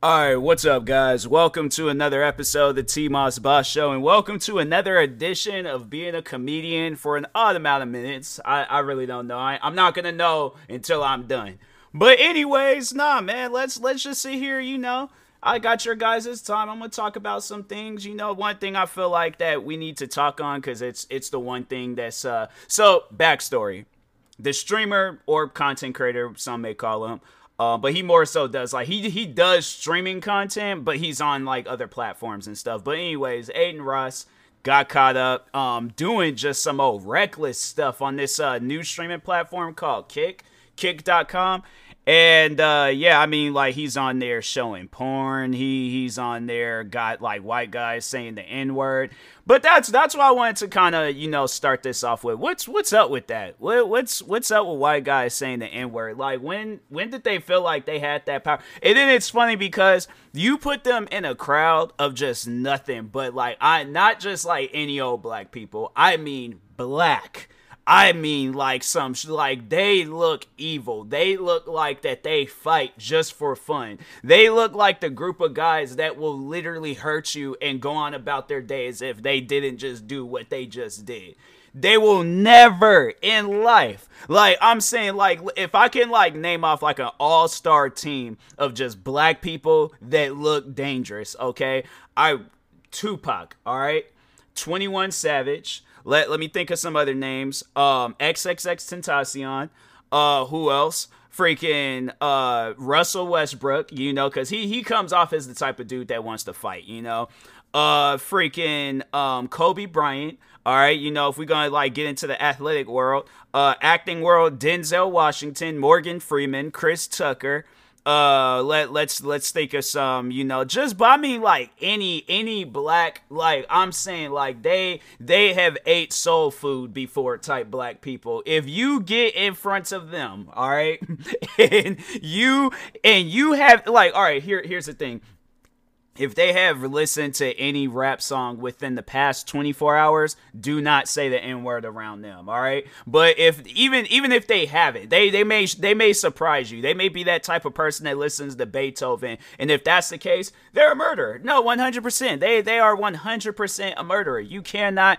Alright, what's up, guys? Welcome to another episode of the T Moss Boss Show, and welcome to another edition of Being a Comedian for an odd amount of minutes. I really don't know. I'm not gonna know until I'm done. But anyways, man, let's just sit here, I got your guys this time. I'm gonna talk about some things. One thing I feel like that we need to talk on, because it's the one thing that's so backstory. The streamer or content creator, some may call him. But he more so does, like, he does streaming content, but he's on, like, other platforms and stuff. But anyways, Aiden Ross got caught up doing just some old reckless stuff on this new streaming platform called Kick, kick.com. And, yeah, I mean, like, he's on there showing porn. He's on there, got, like, white guys saying the N-word. But that's what I wanted to kind of, start this off with. What's up with that? What's up with white guys saying the N-word? Like, when did they feel like they had that power? And then it's funny because you put them in a crowd of just nothing but, like, not just, like, any old black people. I mean, black. I mean, like, they look evil. They look like that they fight just for fun. They look like the group of guys that will literally hurt you and go on about their day as if they didn't just do what they just did. They will never in life, like, I'm saying, like, if I can, like, name off, like, an all-star team of just black people that look dangerous, okay? Tupac, all right? 21 Savage. Let me think of some other names. XXX Tentacion. Who else? Freaking Russell Westbrook, because he comes off as the type of dude that wants to fight, Freaking Kobe Bryant. All right, if we're gonna, like, get into the athletic world, acting world, Denzel Washington, Morgan Freeman, Chris Tucker. Let's think of some, I mean, like, any black, like, I'm saying, like, they have ate soul food before type black people. If you get in front of them, all right, and you have, like, all right, here's the thing. If they have listened to any rap song within the past 24 hours, do not say the N-word around them, all right? But if even if they haven't, they may surprise you. They may be that type of person that listens to Beethoven, and if that's the case, they're a murderer. No, 100%. They are 100% a murderer. You cannot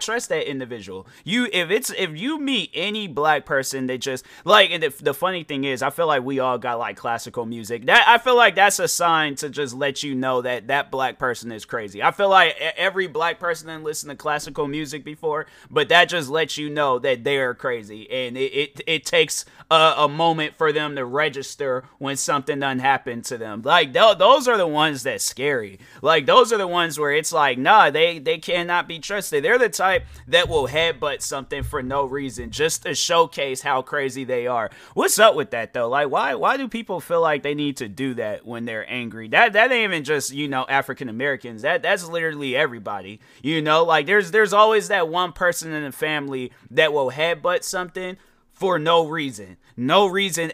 trust that individual. If you meet any black person that just, like, and the funny thing is, I feel like we all got, like, classical music. I feel like that's a sign to just let you that black person is crazy. I feel like every black person didn't listen to classical music before, but that just lets you know that they are crazy, and it takes a moment for them to register when something done happened to them. Like, those are the ones that's scary. Like, those are the ones where it's like, nah, they cannot be trusted. They're the type that will headbutt something for no reason just to showcase how crazy they are. What's up with that, though? Like, why do people feel like they need to do that when they're angry? That ain't even just African Americans. That's literally everybody. Like, there's always that one person in the family that will headbutt something for no reason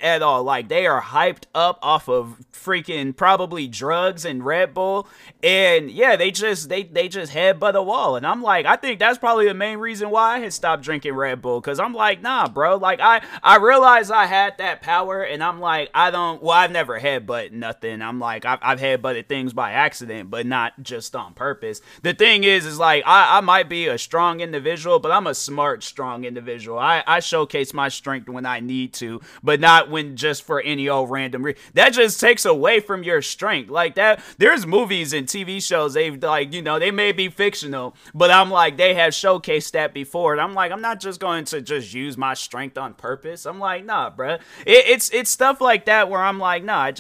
at all. Like, they are hyped up off of freaking probably drugs and Red Bull, and yeah, they just headbutt a wall. And I'm like, I think that's probably the main reason why I had stopped drinking Red Bull, because I'm like, nah, bro, like, I realized I had that power, and I'm like, I've never headbutted nothing. I'm like, I've headbutted things by accident, but not just on purpose. The thing is like, I might be a strong individual, but I'm a smart, strong individual. I showcase my strength when I need to, but not when just for any old random reason. That just takes away from your strength. Like, that there's movies and TV shows, they've, like, they may be fictional, but I'm like, they have showcased that before, and I'm like, I'm not just going to just use my strength on purpose. I'm like, nah, bruh. It's stuff like that where I'm like, nah, I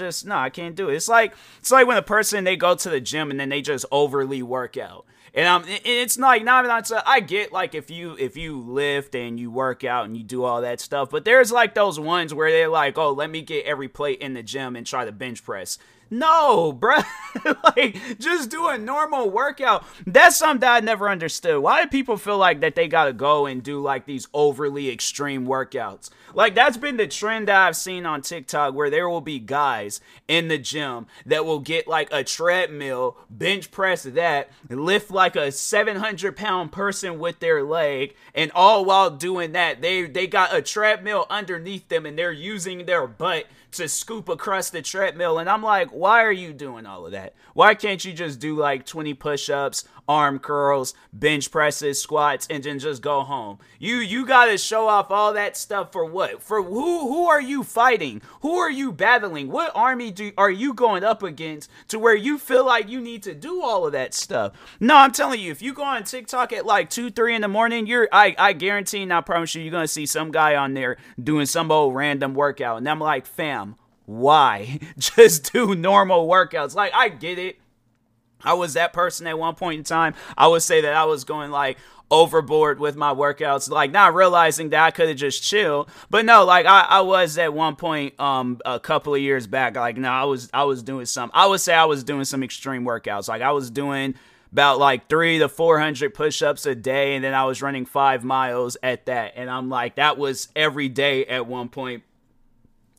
can't do it. It's like when a person, they go to the gym and then they just overly work out. And it's like, I get like if you lift and you work out and you do all that stuff, but there's like those ones where they're like, oh, let me get every plate in the gym and try to bench press. No, bro. Like, just do a normal workout. That's something that I never understood. Why do people feel like that they gotta go and do like these overly extreme workouts? Like, that's been the trend that I've seen on TikTok, where there will be guys in the gym that will get like a treadmill, bench press that, lift like a 700-pound person with their leg, and all while doing that, they got a treadmill underneath them and they're using their butt to scoop across the treadmill. And I'm like, why are you doing all of that? Why can't you just do like 20 push-ups, arm curls, bench presses, squats, and then just go home? You gotta show off all that stuff for what? For who are you fighting? Who are you battling? What army are you going up against to where you feel like you need to do all of that stuff? No, I'm telling you, if you go on TikTok at like 2-3 in the morning, I guarantee and I promise you're gonna see some guy on there doing some old random workout. And I'm like, fam, why? Just do normal workouts. Like, I get it. I was that person at one point in time. I would say that I was going like overboard with my workouts, like not realizing that I could have just chilled. But no, like I was at one point a couple of years back, like no, I was doing some, I would say I was doing some extreme workouts. Like I was doing about like 300 to 400 push-ups a day, and then I was running 5 miles at that. And I'm like, that was every day at one point.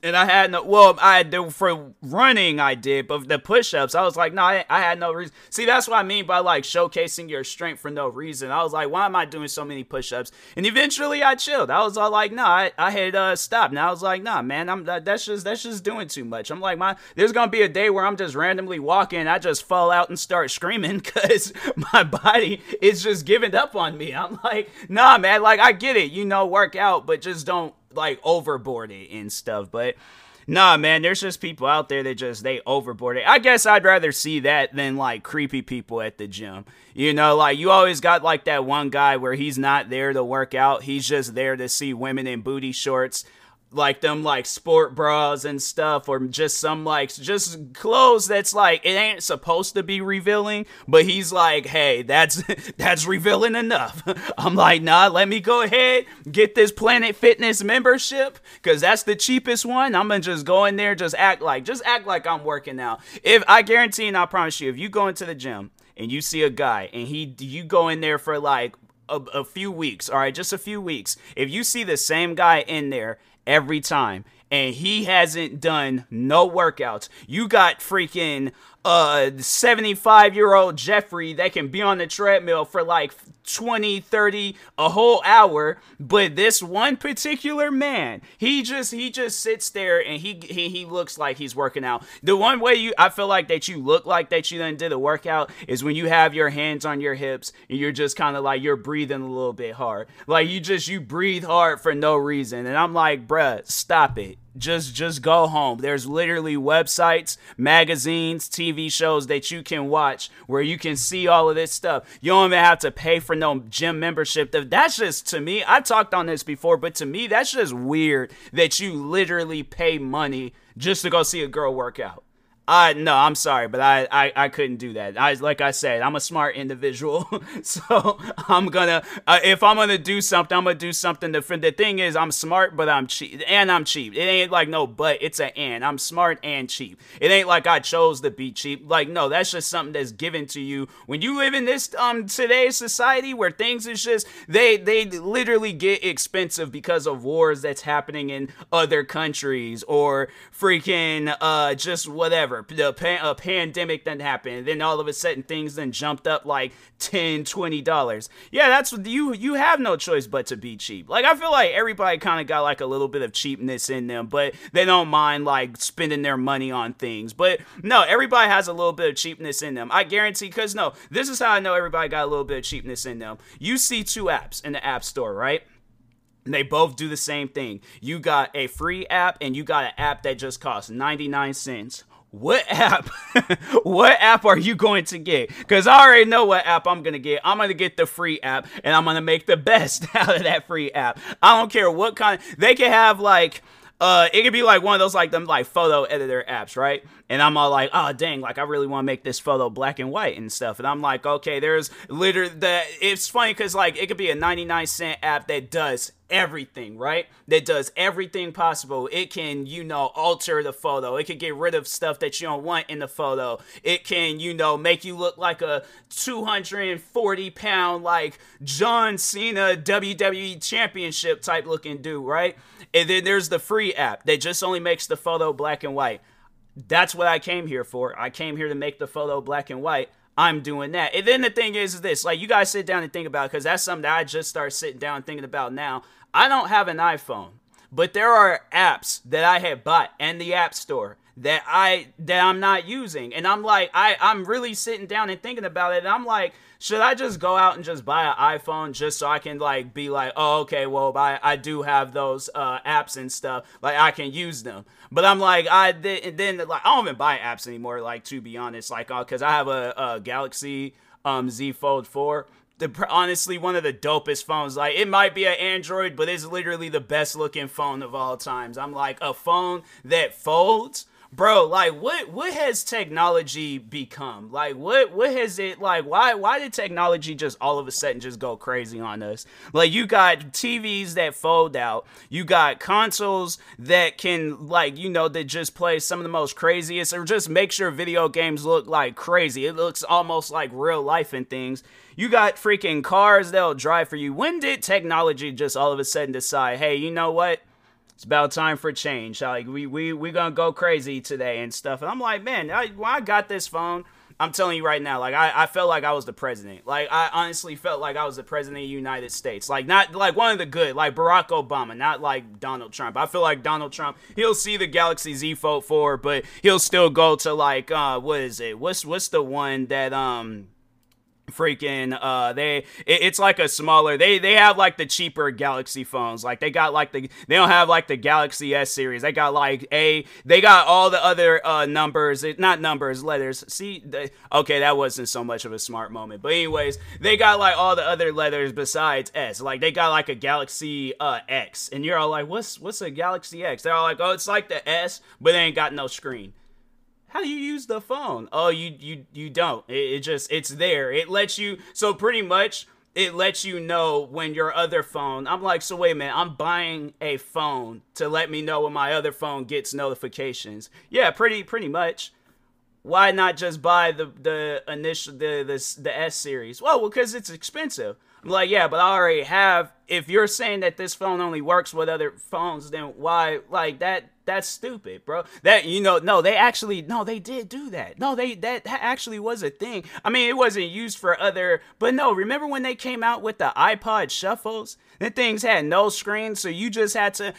And I had no, well, I did for running, I did, but the push-ups, I was like, no, I had no reason. See, that's what I mean by like showcasing your strength for no reason. I was like, why am I doing so many push-ups? And eventually I chilled. I was all like, no, I had stopped. And I was like, nah, man, that's just doing too much. I'm like, there's gonna be a day where I'm just randomly walking, I just fall out and start screaming because my body is just giving up on me. I'm like, nah, man, like I get it, you know, work out, but just don't like overboard it and stuff. But nah, man, there's just people out there that just, they overboard it. I guess I'd rather see that than like creepy people at the gym. You know, like you always got like that one guy where he's not there to work out, he's just there to see women in booty shorts, like them like sport bras and stuff, or just some like just clothes that's like it ain't supposed to be revealing, but he's like, hey, that's revealing enough. I'm like, nah, let me go ahead, get this Planet Fitness membership, because that's the cheapest one. I'm gonna just go in there, just act like I'm working out. If I guarantee and I promise you, if you go into the gym and you see a guy and you go in there for like a few weeks, all right, just a few weeks, if you see the same guy in there every time and he hasn't done no workouts, you got freaking 75-year-old Jeffrey that can be on the treadmill for like 20, 30, a whole hour. But this one particular man, he just sits there and he looks like he's working out. The one way I feel like that you look like that you done did a workout is when you have your hands on your hips and you're just kind of like, you're breathing a little bit hard. Like you breathe hard for no reason. And I'm like, bruh, stop it. Just go home. There's literally websites, magazines, TV shows that you can watch where you can see all of this stuff. You don't even have to pay for no gym membership. That's just, to me, I've talked on this before, but to me, that's just weird that you literally pay money just to go see a girl work out. No, I'm sorry, but I couldn't do that. Like I said, I'm a smart individual, so I'm gonna, if I'm gonna do something, I'm gonna do something different. The thing is, I'm smart, but I'm cheap, and I'm cheap. It ain't like no but, it's an and. I'm smart and cheap. It ain't like I chose to be cheap. Like, no, that's just something that's given to you. When you live in this, today's society where things is just, they literally get expensive because of wars that's happening in other countries, or freaking, just whatever. A pandemic done happened, and then all of a sudden things then jumped up like $10-$20. Yeah, that's you have no choice but to be cheap. Like, I feel like everybody kind of got like a little bit of cheapness in them, but they don't mind like spending their money on things. But no, everybody has a little bit of cheapness in them, I guarantee. Because no, this is how I know everybody got a little bit of cheapness in them. You see two apps in the app store, right? They both do the same thing. You got a free app and you got an app that just costs 99 cents. What app are you going to get? Because I already know what app I'm going to get. I'm going to get the free app, and I'm going to make the best out of that free app. I don't care what kind. They can have like It could be like one of those like them like photo editor apps, right? And I'm all like, oh dang, like I really want to make this photo black and white and stuff. And I'm like, okay, there's literally that. It's funny because like it could be a 99-cent app that does everything, right? That does everything possible. It can, you know, alter the photo. It can get rid of stuff that you don't want in the photo. It can, you know, make you look like a 240-pound, like John Cena WWE championship type looking dude, right? And then there's the free app that just only makes the photo black and white. That's what I came here for. I came here to make the photo black and white. I'm doing that. And then the thing is this, like, you guys sit down and think about it, because that's something that I just started sitting down and thinking about now. I don't have an iPhone, but there are apps that I had bought in the App Store that I'm not using. And I'm like, I'm really sitting down and thinking about it. And I'm like, should I just go out and just buy an iPhone just so I can like be like, oh, okay, well, I do have those apps and stuff, like I can use them. But I'm like, I don't even buy apps anymore, like, to be honest, like, because I have a Galaxy Z Fold 4. Honestly, one of the dopest phones. Like, it might be an Android, but it's literally the best looking phone of all times. I'm like, a phone that folds. Bro, like, what has technology become? Like, what has it, like, why did technology just all of a sudden just go crazy on us? Like, you got TVs that fold out. You got consoles that can, like, you know, that just play some of the most craziest, or just make sure video games look, like, crazy. It looks almost like real life and things. You got freaking cars that'll drive for you. When did technology just all of a sudden decide, hey, you know what? It's about time for change. Like, we gonna go crazy today and stuff. And I'm like, man, when I got this phone, I'm telling you right now, like, I felt like I was the president. Like, I honestly felt like I was the president of the United States. Like, not, like, one of the good, like, Barack Obama, not, like, Donald Trump. I feel like Donald Trump, he'll see the Galaxy Z Fold 4, but he'll still go to, like, what is it? What's the one that, freaking it's like a smaller, they have like the cheaper Galaxy phones, like they got like they don't have like the Galaxy S series, they got like they got all the other letters. Okay, that wasn't so much of a smart moment, but anyways, they got like all the other letters besides S, like they got like a Galaxy X, and you're all like, what's a Galaxy X? They're all like, oh, it's like the S, but they ain't got no screen. How do you use the phone? Oh, you don't. It just, it's there. It lets you, so pretty much it lets you know when your other phone, I'm like, so wait a minute, I'm buying a phone to let me know when my other phone gets notifications. Yeah, pretty much. Why not just buy the S series? Well, because it's expensive. I'm like, yeah, but I already have, if you're saying that this phone only works with other phones, then why, like, that's stupid, bro. That, you know, they did do that. No, that actually was a thing. I mean, it wasn't used for other, but no, remember when they came out with the iPod Shuffles? The things had no screen, so you just had to,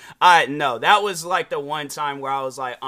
no, that was like the one time where I was like,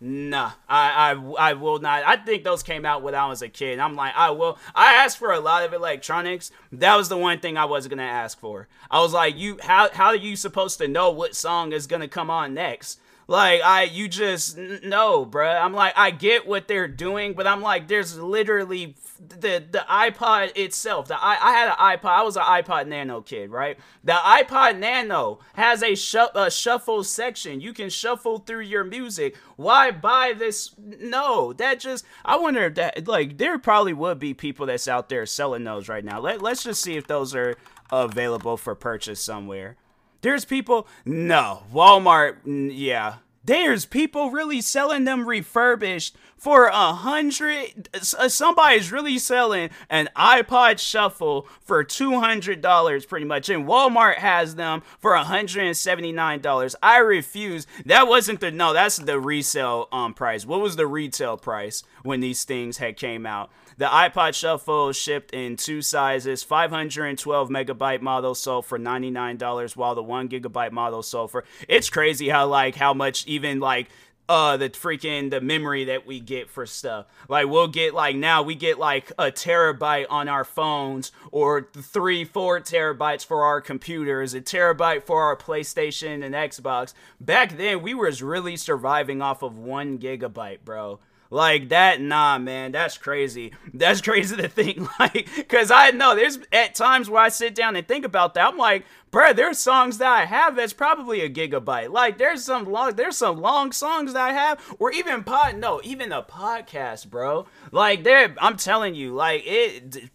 nah, I will not. I think those came out when I was a kid. I'm like, I asked for a lot of electronics. That was the one thing I wasn't going to ask for. I was like, how are you supposed to know what song is going to come on next? Like, no, bruh. I'm like, I get what they're doing, but I'm like, there's literally the iPod itself. I had an iPod. I was an iPod Nano kid, right? The iPod Nano has a shuffle section. You can shuffle through your music. Why buy this? No, that just, I wonder if that, like, there probably would be people that's out there selling those right now. Let's just see if those are available for purchase somewhere. There's people, no, Walmart, yeah. There's people really selling them refurbished for $100. Somebody's really selling an iPod Shuffle for $200 pretty much. And Walmart has them for $179. I refuse. That wasn't that's the resale price. What was the retail price when these things had came out? The iPod Shuffle shipped in two sizes. 512-megabyte model sold for $99, while the 1 gigabyte model sold for... It's crazy how much even, the memory that we get for stuff. Like, we'll get, now we get, a terabyte on our phones, or 3-4 terabytes for our computers, a terabyte for our PlayStation and Xbox. Back then, we was really surviving off of 1 gigabyte, bro. Like that, nah, man, that's crazy. That's crazy to think, like, because I know there's at times where I sit down and think about that. I'm like, bro, there's songs that I have that's probably a gigabyte. Like, there's some long songs that I have, or even a podcast, bro. Like, there, I'm telling you, like,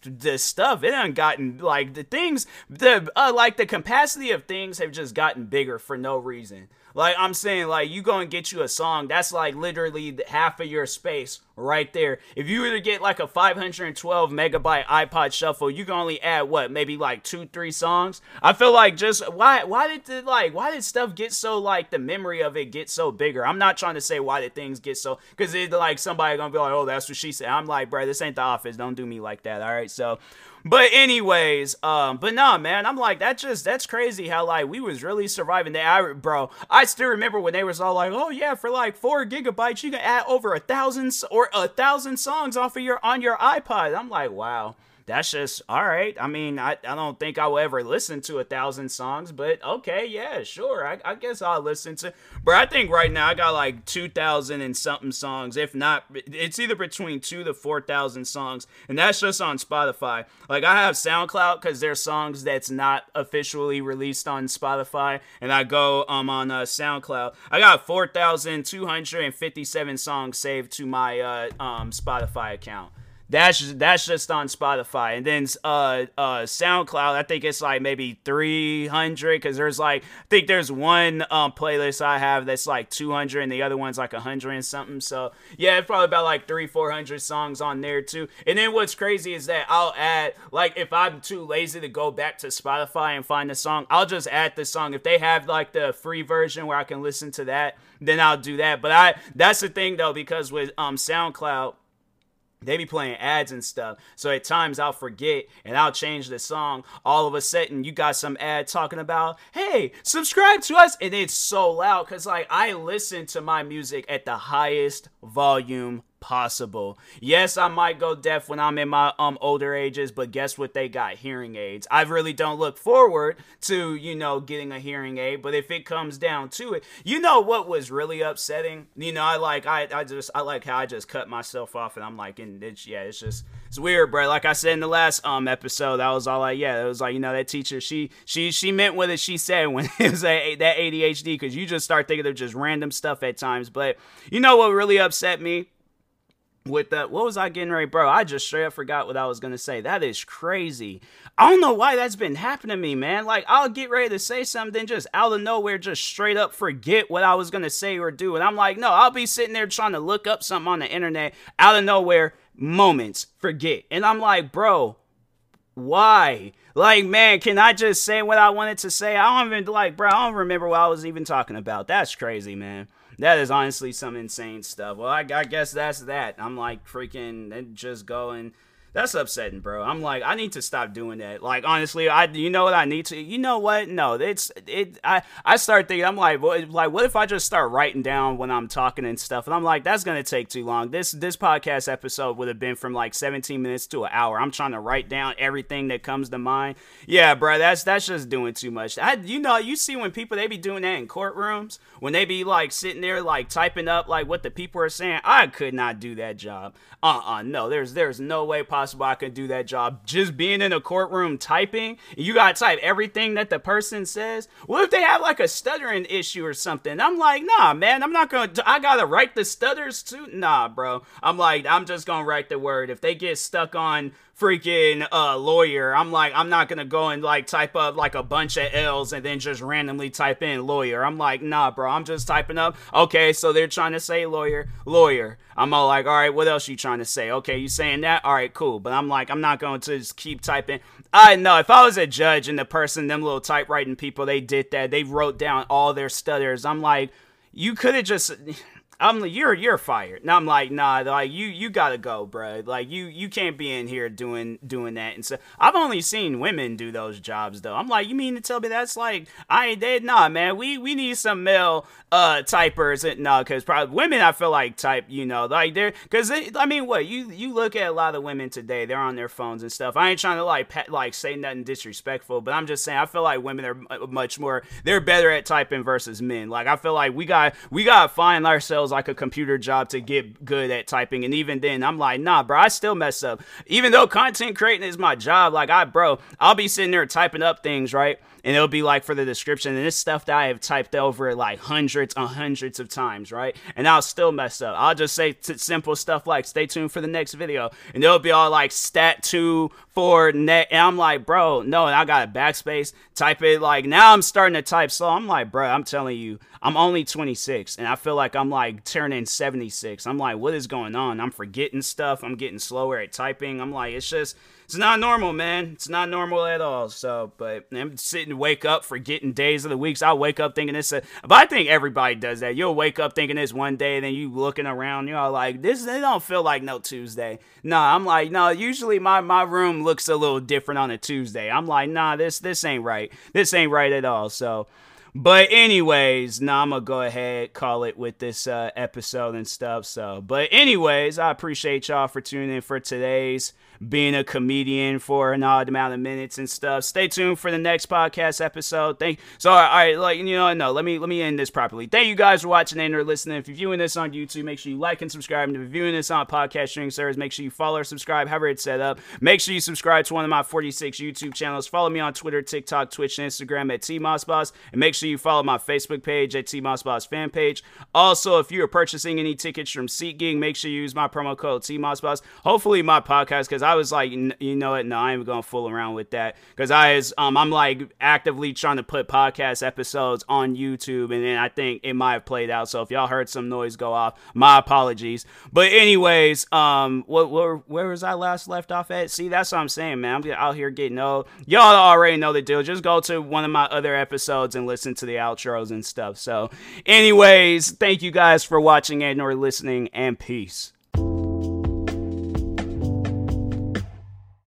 the stuff, it done gotten, like, the things, like, the capacity of things have just gotten bigger for no reason. Like, I'm saying, like, you go and get you a song, that's, like, literally half of your space right there. If you were to get, like, a 512 megabyte iPod Shuffle, you can only add, what, maybe, like, 2-3 songs? I feel like just, why did stuff get so, like, the memory of it get so bigger? I'm not trying to say why did things get so, because it's, like, somebody gonna be like, oh, that's what she said. I'm like, bro, this ain't The Office. Don't do me like that, all right? So, but anyways, but nah, man, I'm like, that's crazy how, like, we was really surviving that. I still remember when they was all like, oh yeah, for like 4 gigabytes, you can add over 1,000 songs off of on your iPod. I'm like, wow, that's just, all right. I mean, I don't think I will ever listen to 1,000 songs, but okay, yeah, sure. I guess I'll listen to, but I think right now I got like 2,000 and something songs. If not, it's either between 2,000 to 4,000 songs. And that's just on Spotify. Like, I have SoundCloud because there's songs that's not officially released on Spotify. And I go on SoundCloud. I got 4,257 songs saved to my Spotify account. That's just on Spotify. And then SoundCloud, I think it's like maybe 300, because there's like, I think there's one playlist I have that's like 200, and the other one's like 100 and something. So yeah, it's probably about like 300-400 songs on there too. And then what's crazy is that I'll add, like, if I'm too lazy to go back to Spotify and find the song, I'll just add the song. If they have like the free version where I can listen to that, then I'll do that. But that's the thing though, because with SoundCloud, they be playing ads and stuff, so at times I'll forget and I'll change the song. All of a sudden, you got some ad talking about, hey, subscribe to us, and it's so loud because, like, I listen to my music at the highest volume possible. Yes, I might go deaf when I'm in my older ages, but guess what? They got hearing aids. I really don't look forward to, you know, getting a hearing aid, but if it comes down to it, you know what was really upsetting? You know, I like how I just cut myself off, and I'm like, and it's weird, bro. Like I said in the last episode, I was all like, yeah, it was like, you know, that teacher, she meant what she said when it was that ADHD, because you just start thinking of just random stuff at times. But you know what really upset me? With that, what was I getting ready, bro? I just straight up forgot what I was gonna say. That is crazy. I don't know why that's been happening to me, man. Like, I'll get ready to say something, just out of nowhere, just straight up forget what I was gonna say or do. And I'm like, no, I'll be sitting there trying to look up something on the internet, out of nowhere, moments, forget. And I'm like, bro, why? Like, man, can I just say what I wanted to say? I don't even, like, bro, I don't remember what I was even talking about. That's crazy, man. That is honestly some insane stuff. Well, I guess that's that. I'm like freaking and just going. That's upsetting, bro. I'm like, I need to stop doing that. Like, honestly, you know what I need to, you know what? No, I start thinking, I'm like, what if I just start writing down when I'm talking and stuff? And I'm like, that's going to take too long. This podcast episode would have been from like 17 minutes to an hour. I'm trying to write down everything that comes to mind. Yeah, bro, that's just doing too much. You know, you see when people, they be doing that in courtrooms, when they be like sitting there, like typing up like what the people are saying. I could not do that job. No, there's no way possible I could do that job. Just being in a courtroom typing, you gotta type everything that the person says. What if they have like a stuttering issue or something? I'm like, nah, man, I'm not gonna, I gotta write the stutters too. Nah, bro, I'm like, I'm just gonna write the word. If they get stuck on freaking lawyer, I'm like, I'm not gonna go and like type up like a bunch of L's and then just randomly type in lawyer. I'm like, nah, bro, I'm just typing up, okay, so they're trying to say lawyer. I'm all like, all right, what else you trying to say? Okay, you saying that? All right, cool. But I'm like, I'm not going to just keep typing. I know if I was a judge and the person, them little typewriting people, they did that, they wrote down all their stutters, I'm like, you could have just I'm like, you're fired. And I'm like, nah, like you gotta go, bro. Like you can't be in here doing that. And so I've only seen women do those jobs though. I'm like, you mean to tell me that's like, I ain't dead? Nah, man, we need some male typers. And nah, cause probably women, I feel like type, you know, like they're, cause they, I mean, what you look at a lot of women today, they're on their phones and stuff. I ain't trying to like say nothing disrespectful, but I'm just saying, I feel like women are much more, they're better at typing versus men. Like I feel like we gotta find ourselves feels like a computer job to get good at typing. And even then, I'm like, nah, bro, I still mess up. Even though content creating is my job, like, I'll be sitting there typing up things, right? And it'll be like for the description, and it's stuff that I have typed over like hundreds of times, right? And I'll still mess up. I'll just say simple stuff like, stay tuned for the next video. And it'll be all like stat 2, 4, net. And I'm like, bro, no, and I got a backspace, type it like, now I'm starting to type slow. I'm like, bro, I'm telling you, I'm only 26 and I feel like I'm like turning 76. I'm like, what is going on? I'm forgetting stuff. I'm getting slower at typing. I'm like, it's not normal, man. It's not normal at all. So, but I'm sitting, wake up forgetting days of the weeks. I wake up thinking this, but I think everybody does that. You'll wake up thinking it's one day, and then you looking around, you're all like, this, it don't feel like no Tuesday. Nah, I'm like, no, usually my room looks a little different on a Tuesday. I'm like, nah, this ain't right. This ain't right at all. So, but anyways, nah, I'm gonna go ahead, call it with this episode and stuff. So, but anyways, I appreciate y'all for tuning in for today's being a comedian for an odd amount of minutes and stuff. Stay tuned for the next podcast episode. Let me end this properly. Thank you guys for watching and or listening. If you're viewing this on YouTube, make sure you like and subscribe. And if you're viewing this on podcast streaming service, make sure you follow or subscribe, however it's set up. Make sure you subscribe to one of my 46 YouTube channels. Follow me on Twitter, TikTok, Twitch, and Instagram at T Moss Boss. And make sure you follow my Facebook page at T Moss Boss fan page. Also, if you are purchasing any tickets from Seat Geek, make sure you use my promo code T Moss Boss. Hopefully my podcast, because I was like, you know what? No, I ain't gonna fool around with that, because I'm like actively trying to put podcast episodes on YouTube, and then I think it might have played out. So if y'all heard some noise go off, my apologies. But anyways, where was I last left off at? See, that's what I'm saying, man. I'm out here getting old. Y'all already know the deal. Just go to one of my other episodes and listen to the outros and stuff. So anyways, thank you guys for watching and or listening, and peace.